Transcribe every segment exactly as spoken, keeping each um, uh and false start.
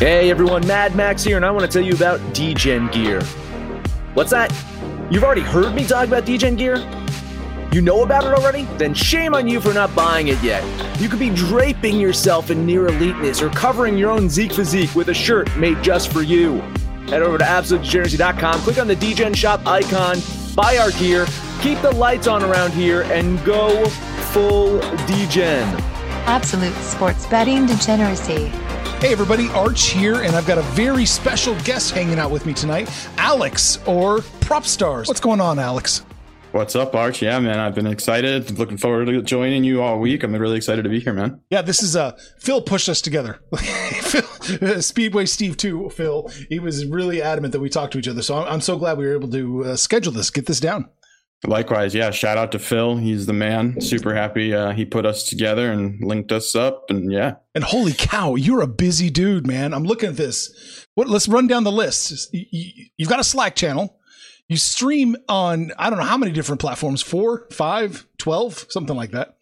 Hey everyone, Mad Max here, and I want to tell you about D-Gen gear. What's that? You've already heard me talk about D-Gen gear? You know about it already? Then shame on you for not buying it yet. You could be draping yourself in near eliteness or covering your own Zeke physique with a shirt made just for you. Head over to absolute degeneracy dot com, click on the D-Gen shop icon, buy our gear, keep the lights on around here, and go full D-Gen. Absolute sports betting degeneracy. Hey everybody, Arch here, and I've got a very special guest hanging out with me tonight, Alex, or PropStarz. What's going on, Alex? What's up, Arch? Yeah, man, I've been excited. Looking forward to joining you all week. I'm really excited to be here, man. Yeah, this is, uh, Phil pushed us together. Phil, Speedway Steve, too, Phil. He was really adamant that we talk to each other, so I'm, I'm so glad we were able to uh, schedule this, get this down. Likewise, yeah, shout out to Phil. He's the man. Super happy uh, he put us together and linked us up, and yeah. And holy cow, you're a busy dude, man. I'm looking at this. What? Let's run down the list. You've got a Slack channel. You stream on, I don't know how many different platforms, four, five, twelve, something like that.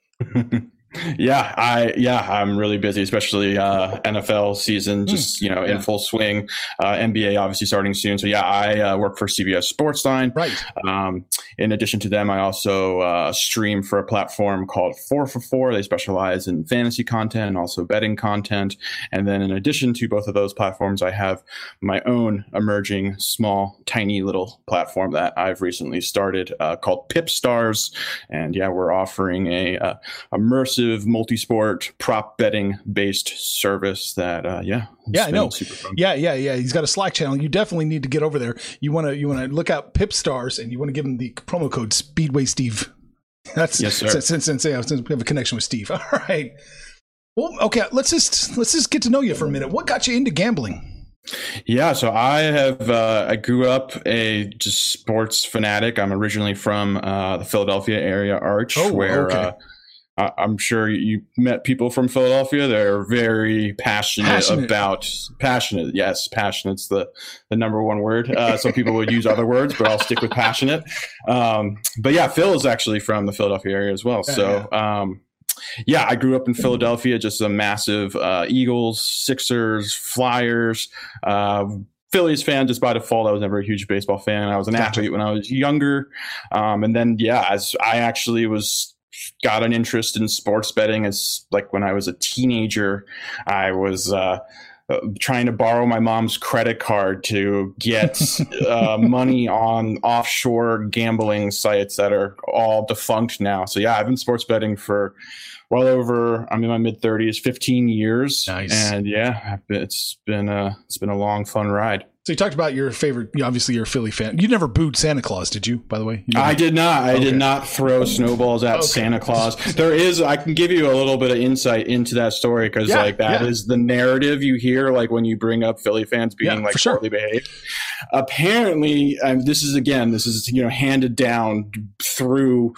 yeah, I, yeah, I'm really busy, especially uh, N F L season, just, mm, you know, yeah. in full swing, uh, N B A obviously starting soon. So yeah, I uh, work for C B S SportsLine. Right. Um, in addition to them, I also uh, stream for a platform called four for four. They specialize in fantasy content and also betting content. And then in addition to both of those platforms, I have my own emerging, small, tiny little platform that I've recently started uh, called PropStarz. And yeah, we're offering a uh, immersive multi-sport prop betting based service that, uh, yeah. Yeah, I know. Yeah, yeah, yeah. He's got a Slack channel. You definitely need to get over there. You want to you want to look out PropStarz, and you want to give him the promo code Speedway Steve. That's yes, sir. Since, since, since, yeah, since we have a connection with Steve. All right. Well, okay. Let's just let's just get to know you for a minute. What got you into gambling? Yeah, so I have uh, I grew up a just sports fanatic. I'm originally from uh, the Philadelphia area, Arch, oh, where. Okay. Uh, I'm sure you met people from Philadelphia. They're very passionate, passionate. about passionate. Yes, passionate's the, the number one word. Uh, some people would use other words, but I'll stick with passionate. Um, but yeah, Phil is actually from the Philadelphia area as well. So um, yeah, I grew up in Philadelphia, just a massive uh, Eagles, Sixers, Flyers, uh, Phillies fan just by default. I was never a huge baseball fan. I was an athlete when I was younger. Um, and then, yeah, as I actually was got an interest in sports betting as like when I was a teenager, I was uh, trying to borrow my mom's credit card to get uh, money on offshore gambling sites that are all defunct now. So yeah, I've been sports betting for well over, I'm in my mid thirties, fifteen years. Nice. And yeah, it's been a, it's been a long, fun ride. So you talked about your favorite, obviously you're a Philly fan. You never booed Santa Claus, did you, by the way? I did not. I okay. did not throw snowballs at okay. Santa Claus. There is, I can give you a little bit of insight into that story because yeah, like that yeah. is the narrative you hear like when you bring up Philly fans being yeah, like poorly sure. behaved. Apparently, um, this is, again, this is, you know, handed down through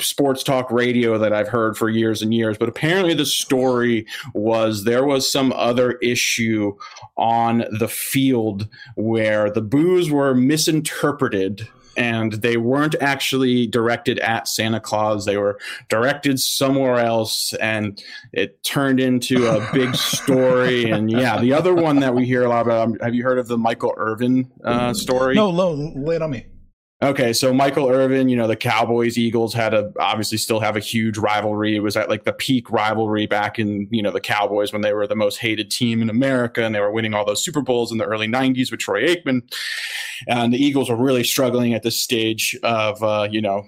sports talk radio that I've heard for years and years. But apparently the story was there was some other issue on the field where the boos were misinterpreted and they weren't actually directed at Santa Claus. They were directed somewhere else, and it turned into a big story. And yeah, the other one that we hear a lot about, have you heard of the Michael Irvin uh, story? No, no, lay it on me. Okay, so Michael Irvin, you know, the Cowboys, Eagles had a obviously still have a huge rivalry. It was at like the peak rivalry back in, you know, the Cowboys when they were the most hated team in America and they were winning all those Super Bowls in the early nineties with Troy Aikman. And the Eagles were really struggling at this stage of, uh, you know,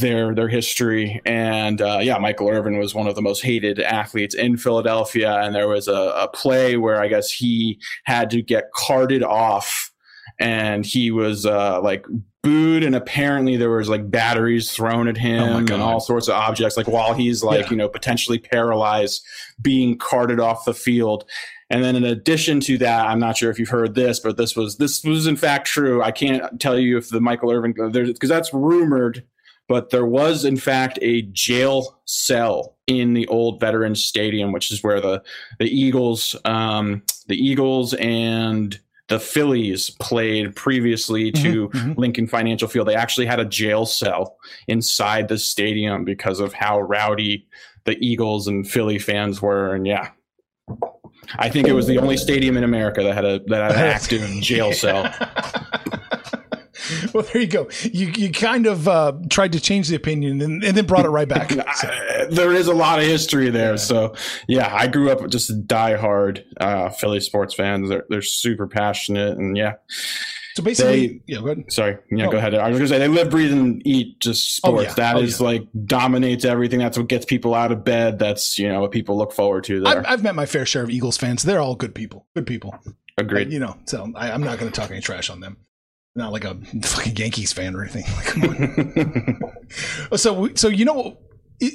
their their history. And uh, yeah, Michael Irvin was one of the most hated athletes in Philadelphia. And there was a, a play where I guess he had to get carted off and he was uh, like booed, and apparently there was like batteries thrown at him oh and all sorts of objects like while he's like yeah. you know potentially paralyzed being carted off the field. And then in addition to that, I'm not sure if you've heard this, but this was this was in fact true. I can't tell you if the Michael Irvin because that's rumored, but there was in fact a jail cell in the old Veterans Stadium, which is where the the Eagles um the Eagles and the Phillies played previously to mm-hmm, mm-hmm. Lincoln Financial Field. They actually had a jail cell inside the stadium because of how rowdy the Eagles and Philly fans were. And yeah. I think it was the only stadium in America that had a that had an active jail cell. Well, there you go. You you kind of uh, tried to change the opinion and, and then brought it right back. So. I, there is a lot of history there. Yeah. So, yeah, I grew up just a diehard uh, Philly sports fans. They're, they're super passionate. And, yeah. So basically, they, yeah, go ahead. Sorry. Yeah, oh. go ahead. I was going to say they live, breathe, and eat just sports. Oh, yeah. That oh, is yeah. like dominates everything. That's what gets people out of bed. That's, you know, what people look forward to there. I've, I've met my fair share of Eagles fans. They're all good people. Good people. Agreed. I, you know, so I, I'm not going to talk any trash on them. Not like a fucking Yankees fan or anything. Like, come on. so, so you know, it,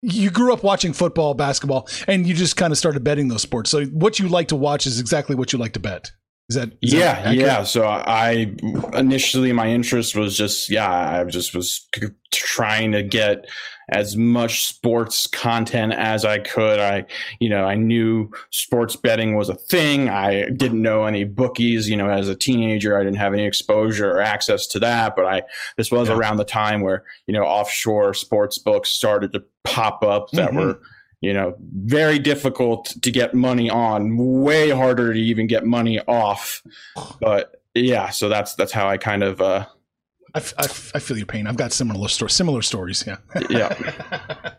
you grew up watching football, basketball, and you just kind of started betting those sports. So, what you like to watch is exactly what you like to bet. Is that is yeah, that yeah. So, I initially my interest was just yeah, I just was trying to get as much sports content as I could. I, you know, I knew sports betting was a thing. I didn't know any bookies, you know, as a teenager, I didn't have any exposure or access to that. But I, this was yeah. around the time where, you know, offshore sports books started to pop up that mm-hmm. were, you know, very difficult to get money on, way harder to even get money off. But yeah, so that's, that's how I kind of, uh, I, I, I feel your pain. I've got similar stories, similar stories. Yeah. Yeah.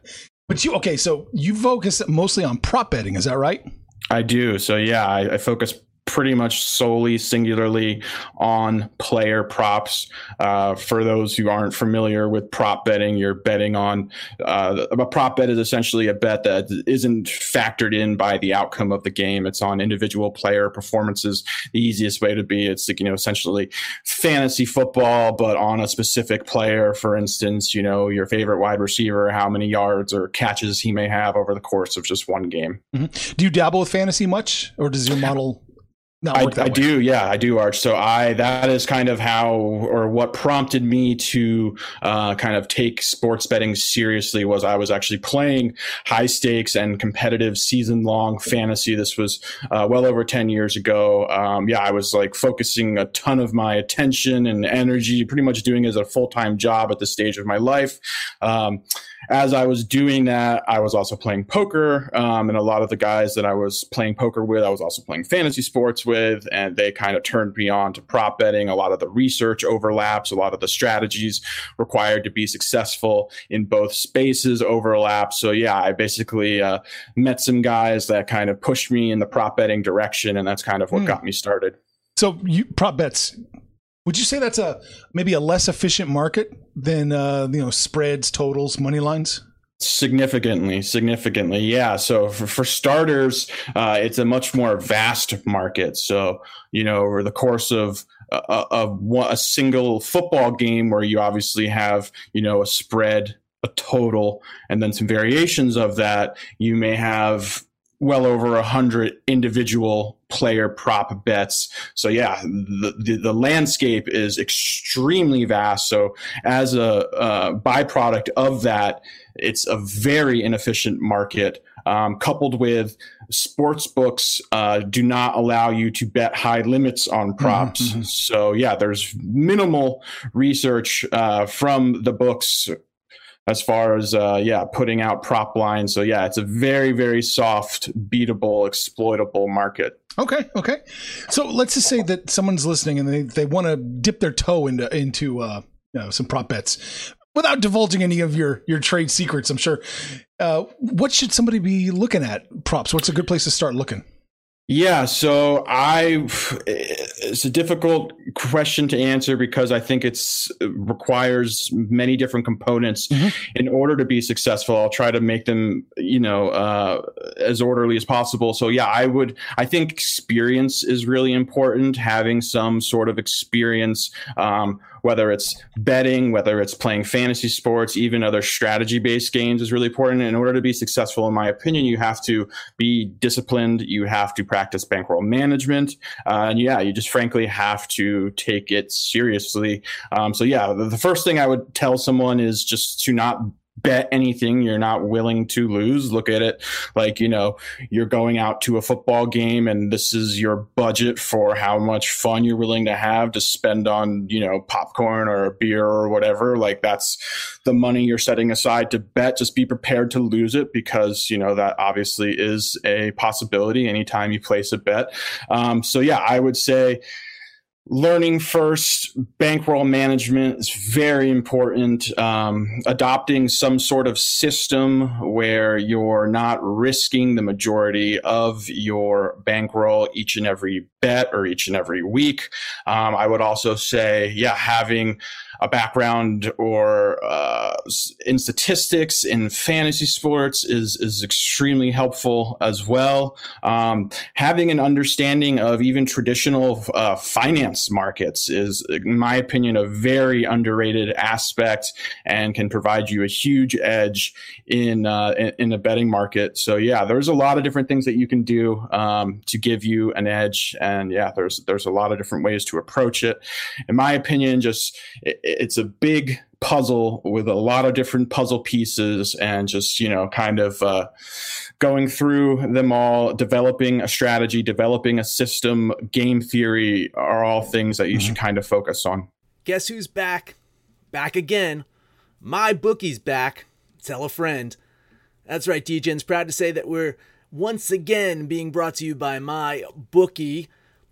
But you, okay. So you focus mostly on prop betting. Is that right? I do. So yeah, I, I focus pretty much solely singularly on player props. Uh, for those who aren't familiar with prop betting, you're betting on uh, a prop bet is essentially a bet that isn't factored in by the outcome of the game. It's on individual player performances. The easiest way to be, it's like, you know, essentially fantasy football, but on a specific player. For instance, you know, your favorite wide receiver, how many yards or catches he may have over the course of just one game. Mm-hmm. Do you dabble with fantasy much, or does your model? I, I do. Yeah, I do, Arch. So I that is kind of how or what prompted me to uh, kind of take sports betting seriously was I was actually playing high stakes and competitive season long fantasy. This was uh, well over ten years ago. Um, yeah, I was like focusing a ton of my attention and energy, pretty much doing it as a full time job at this stage of my life. Um, As I was doing that, I was also playing poker, um, and a lot of the guys that I was playing poker with, I was also playing fantasy sports with, and they kind of turned me on to prop betting. A lot of the research overlaps, a lot of the strategies required to be successful in both spaces overlap. So yeah, I basically uh, met some guys that kind of pushed me in the prop betting direction, and that's kind of what mm. got me started. So you prop bets. Would you say that's a maybe a less efficient market than uh, you know spreads, totals, money lines? Significantly, significantly, yeah. So for, for starters, uh, it's a much more vast market. So you know over the course of a, a, a single football game, where you obviously have you know a spread, a total, and then some variations of that, you may have well over a hundred individual player prop bets. So yeah, the, the, the landscape is extremely vast. So as a uh, byproduct of that, it's a very inefficient market, um, coupled with sports books uh, do not allow you to bet high limits on props. Mm-hmm. So yeah, there's minimal research uh, from the books as far as, uh, yeah, putting out prop lines. So, yeah, it's a very, very soft, beatable, exploitable market. Okay, okay. So let's just say that someone's listening and they, they want to dip their toe into, into uh, you know, some prop bets without divulging any of your, your trade secrets, I'm sure. Uh, what should somebody be looking at props? What's a good place to start looking? Yeah, so I it's a difficult question to answer because I think it's it requires many different components mm-hmm. in order to be successful. I'll try to make them, you know, uh, as orderly as possible. So yeah, I would I think experience is really important, having some sort of experience, um, whether it's betting, whether it's playing fantasy sports, even other strategy-based games is really important. In order to be successful, in my opinion, you have to be disciplined. You have to practice bankroll management, uh, and yeah, you just frankly have to take it seriously. Um, so yeah, the, the first thing I would tell someone is just to not bet anything you're not willing to lose. Look at it like, you know, you're going out to a football game and this is your budget for how much fun you're willing to have to spend on, you know, popcorn or a beer or whatever. Like, that's the money you're setting aside to bet. Just be prepared to lose it because, you know, that obviously is a possibility anytime you place a bet. Um, so, yeah, I would say learning first, bankroll management is very important. Um, adopting some sort of system where you're not risking the majority of your bankroll each and every bet or each and every week. Um, I would also say, yeah, having a background or uh, in statistics in fantasy sports is is extremely helpful as well. Um, having an understanding of even traditional uh, finance markets is, in my opinion, a very underrated aspect and can provide you a huge edge in uh, in, in the betting market. So yeah, there's a lot of different things that you can do um, to give you an edge, and yeah, there's there's a lot of different ways to approach it. In my opinion, just it, It's a big puzzle with a lot of different puzzle pieces, and just, you know, kind of uh, going through them all, developing a strategy, developing a system, game theory are all things that you should kind of focus on. Guess who's back? Back again. My bookie's back. Tell a friend. That's right, D-Gen's proud to say that we're once again being brought to you by My Bookie.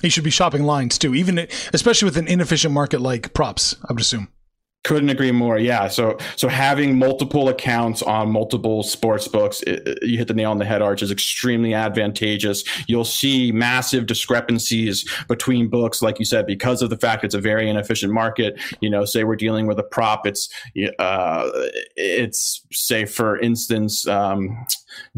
You should be shopping lines too, even especially with an inefficient market like props, I would assume. Couldn't agree more. Yeah. So, so having multiple accounts on multiple sports books, it, it, you hit the nail on the head, Arch, is extremely advantageous. You'll see massive discrepancies between books, like you said, because of the fact it's a very inefficient market. You know, say we're dealing with a prop. It's, uh, it's say, for instance, um,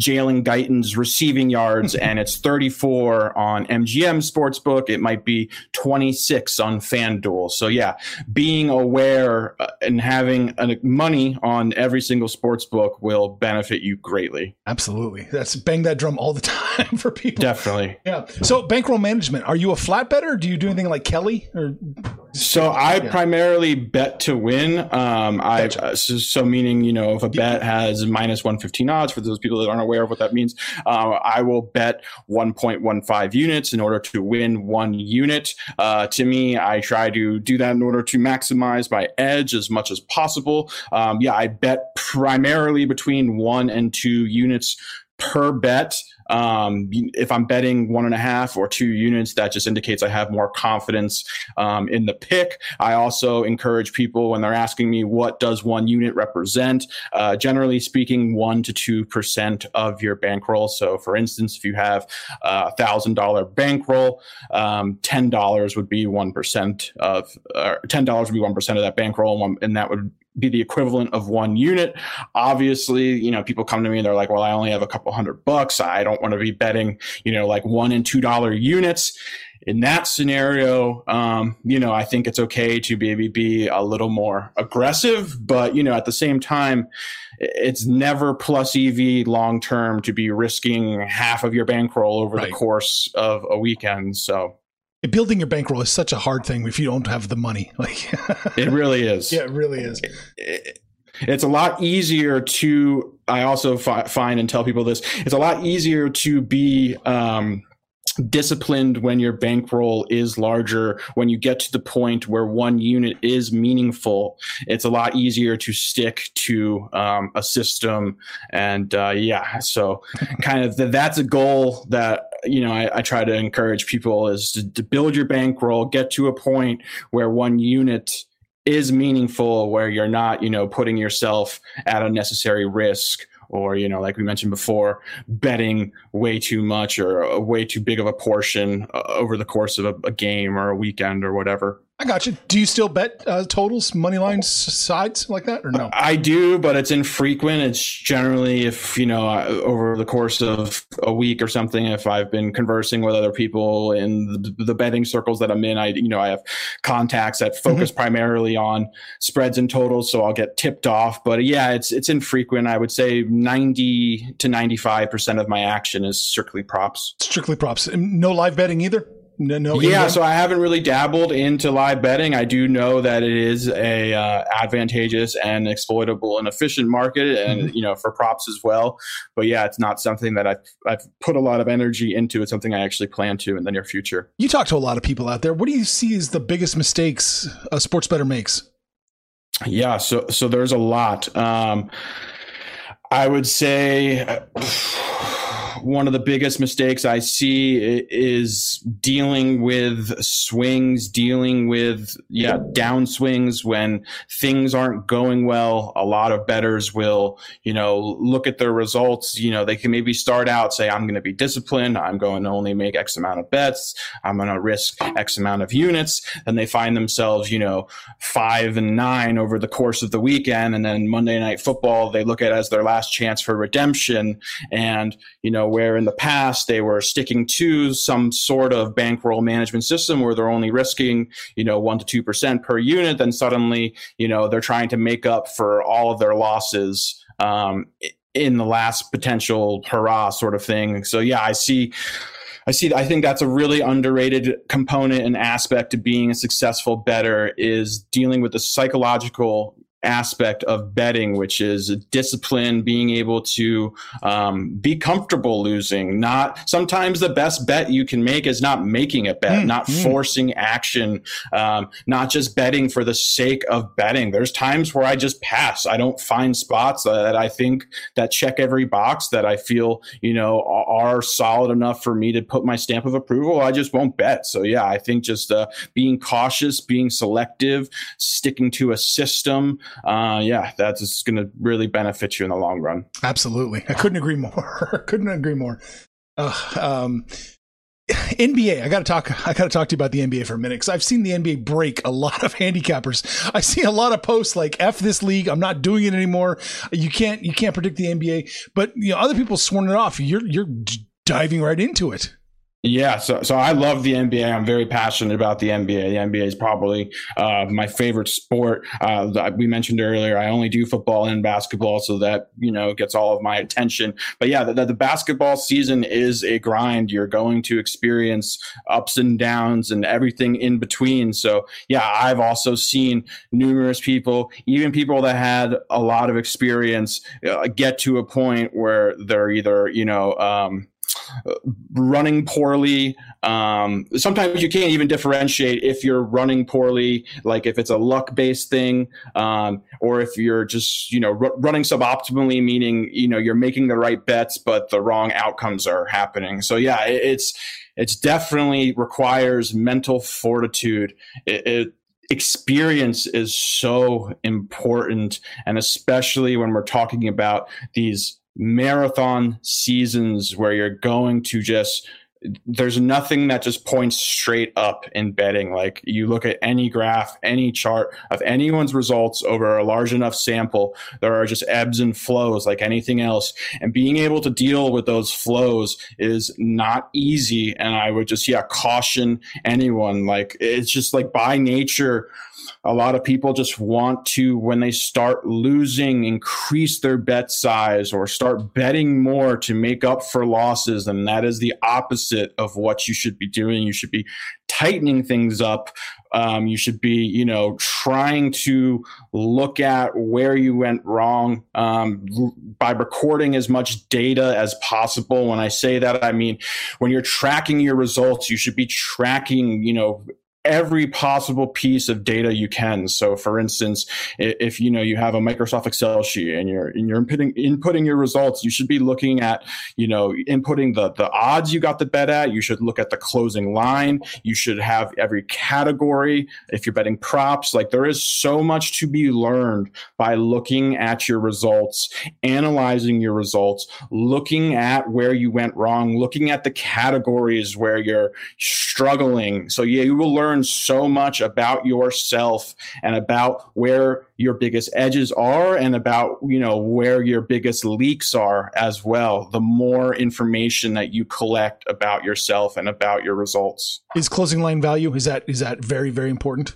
Jalen Guyton's receiving yards, and it's thirty-four on M G M Sportsbook. It might be twenty-six on FanDuel. So yeah, being aware and having money on every single sportsbook will benefit you greatly. Absolutely. That's bang that drum all the time for people. Definitely. Yeah. So bankroll management, are you a flat better? Do you do anything like Kelly or? So I yeah. primarily bet to win. Um, I gotcha. so, so meaning, you know, if a bet has minus one fifteen odds, for those people that aren't aware of what that means, uh, I will bet one point one five units in order to win one unit. Uh, to me, I try to do that in order to maximize my edge as much as possible. Um, yeah, I bet primarily between one and two units per bet. Um, if I'm betting one and a half or two units, that just indicates I have more confidence um, in the pick. I also encourage people when they're asking me, what does one unit represent? Uh, generally speaking, one to two percent of your bankroll. So for instance, if you have a thousand dollar bankroll, um, ten dollars would be one percent of, uh, ten dollars would be one percent of that bankroll. And, one, and that would be the equivalent of one unit. Obviously, you know, people come to me and they're like, well, I only have a couple hundred bucks. I don't want to be betting, you know, like one and two dollar units. in that scenario, um, you know, I think it's okay to maybe be a little more aggressive, but, you know, at the same time, it's never plus E V long term to be risking half of your bankroll over right. the course of a weekend. So building your bankroll is such a hard thing if you don't have the money. Like it really is. Yeah, it really is. It, it, It's a lot easier to, I also fi- find and tell people this, it's a lot easier to be um, disciplined when your bankroll is larger. When you get to the point where one unit is meaningful, it's a lot easier to stick to um, a system. And uh, yeah, so kind of the, that's a goal that, you know, I, I try to encourage people is to, to build your bankroll, get to a point where one unit is meaningful, where you're not, you know, putting yourself at unnecessary risk or, you know, like we mentioned before, betting way too much or way too big of a portion uh, over the course of a, a game or a weekend or whatever. I got you. Do you still bet uh, totals, money lines, sides like that or no? I do, but it's infrequent. It's generally if, you know, I, over the course of a week or something, if I've been conversing with other people in the, the betting circles that I'm in, I, you know, I have contacts that focus mm-hmm. primarily on spreads and totals. So I'll get tipped off. But yeah, it's, it's infrequent. I would say ninety to ninety-five percent of my action is strictly props. Strictly props. And no live betting either? No, no. Yeah, so I haven't really dabbled into live betting. I do know that it is a uh, advantageous and exploitable and efficient market, and mm-hmm. you know, for props as well. But yeah, it's not something that I've, I've put a lot of energy into. It's something I actually plan to in the near future. You talk to a lot of people out there. What do you see as the biggest mistakes a sports bettor makes? Yeah, so so there's a lot. Um, I would say. One of the biggest mistakes I see is dealing with swings, dealing with yeah downswings when things aren't going well. A lot of bettors will, you know, look at their results. You know, they can maybe start out, say, I'm going to be disciplined. I'm going to only make X amount of bets. I'm going to risk X amount of units. And they find themselves, you know, five and nine over the course of the weekend. And then Monday Night Football, they look at as their last chance for redemption. And, you know, where in the past they were sticking to some sort of bankroll management system where they're only risking, you know, one to two percent per unit, then suddenly, you know, they're trying to make up for all of their losses um, in the last potential hurrah sort of thing. So yeah, I see. I see. I think that's a really underrated component and aspect to being a successful bettor is dealing with the psychological aspect of betting, which is discipline, being able to um, be comfortable losing. Not sometimes the best bet you can make is not making a bet, mm, not mm. forcing action, um, not just betting for the sake of betting. There's times where I just pass. I don't find spots that I think that check every box that I feel, you know, are solid enough for me to put my stamp of approval. I just won't bet. So yeah, I think just uh, being cautious, being selective, sticking to a system. Uh, yeah, that's going to really benefit you in the long run. Absolutely. I couldn't agree more. couldn't agree more. Uh, um, N B A. I got to talk. I got to talk to you about the N B A for a minute because I've seen the N B A break a lot of handicappers. I see a lot of posts like "F this league. I'm not doing it anymore." You can't. You can't predict the N B A. But you know, other people sworn it off. You're you're diving right into it. Yeah, so so I love the N B A. I'm very passionate about the N B A. The N B A is probably uh, my favorite sport. Uh, we mentioned earlier, I only do football and basketball, so that, you know, gets all of my attention. But yeah, the, the basketball season is a grind. You're going to experience ups and downs and everything in between. So yeah, I've also seen numerous people, even people that had a lot of experience, uh, get to a point where they're either, you know, um, running poorly. Um, sometimes you can't even differentiate if you're running poorly, like if it's a luck-based thing, um, or if you're just, you know, r- running suboptimally, meaning, you know, you're making the right bets, but the wrong outcomes are happening. So yeah, it, it's, it's definitely requires mental fortitude. It, it experience is so important. And especially when we're talking about these marathon seasons where you're going to just there's nothing that just points straight up in betting. Like, you look at any graph, any chart of anyone's results over a large enough sample, there are just ebbs and flows like anything else. And being able to deal with those flows is not easy. And I would just, yeah, caution anyone. Like, it's just like by nature, a lot of people just want to, when they start losing, increase their bet size or start betting more to make up for losses. And that is the opposite of what you should be doing. You should be tightening things up. Um, you should be, you know, trying to look at where you went wrong um, by recording as much data as possible. When I say that, I mean, when you're tracking your results, you should be tracking, you know, every possible piece of data you can. So for instance, if you know you have a Microsoft Excel sheet and you're and you're inputting inputting your results, you should be looking at, you know, inputting the the odds you got the bet at. You should look at the closing line. You should have every category if you're betting props. Like, there is so much to be learned by looking at your results, analyzing your results, looking at where you went wrong, looking at the categories where you're struggling. So yeah, you will learn so much about yourself and about where your biggest edges are and about, you know, where your biggest leaks are as well, the more information that you collect about yourself and about your results. Is closing line value, is that is that very, very important?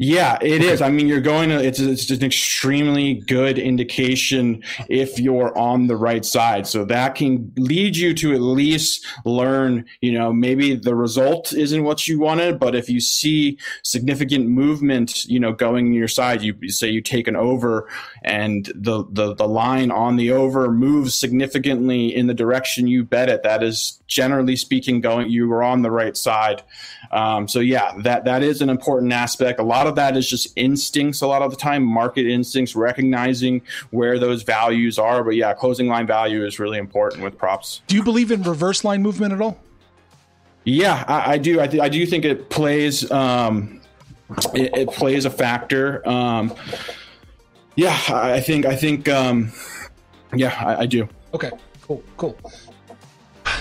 Yeah, it is. I mean, you're going to, it's, it's an extremely good indication if you're on the right side. So that can lead you to at least learn, you know, maybe the result isn't what you wanted, but if you see significant movement, you know, going your side, you, you say you take an over and the, the, the line on the over moves significantly in the direction you bet it. That is, generally speaking, going, you were on the right side. Um, so yeah, that, that is an important aspect. A lot of that is just instincts a lot of the time, market instincts, recognizing where those values are. But yeah, closing line value is really important with props. Do you believe in reverse line movement at all? Yeah, I, I do. I, th- I do think it plays, um, it, it plays a factor. Um, yeah, I think, I think, um, yeah, I, I do. Okay, cool, cool.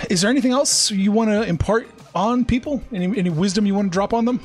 Is there anything else you want to impart on people? Any, any wisdom you want to drop on them?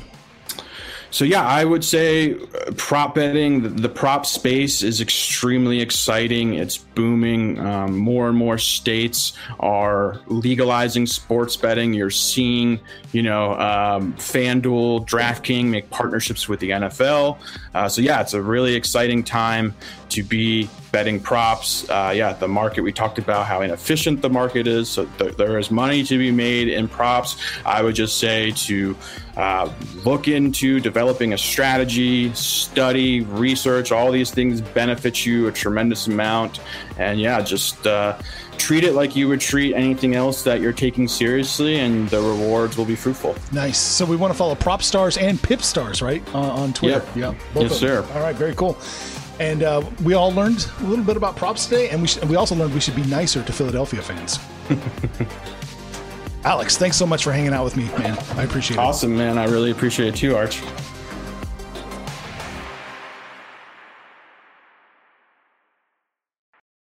So yeah, I would say prop betting, the, the prop space is extremely exciting. It's booming. Um, more and more states are legalizing sports betting. You're seeing, you know, um, FanDuel, DraftKings make partnerships with the N F L. Uh, so yeah, it's a really exciting time to be betting props. Uh, yeah, the market, we talked about how inefficient the market is. So th- there is money to be made in props. I would just say to uh, look into developing a strategy, study, research, all these things benefit you a tremendous amount. And yeah, just uh, treat it like you would treat anything else that you're taking seriously, and the rewards will be fruitful. Nice. So we want to follow PropStarz and PipStarz, right? Uh, on Twitter. Yep. Yeah. Both yes, sir. All right. Very cool. And uh, we all learned a little bit about props today, and we sh- and we also learned we should be nicer to Philadelphia fans. Alex, thanks so much for hanging out with me, man. I appreciate it. Awesome, man. I really appreciate it too, Arch.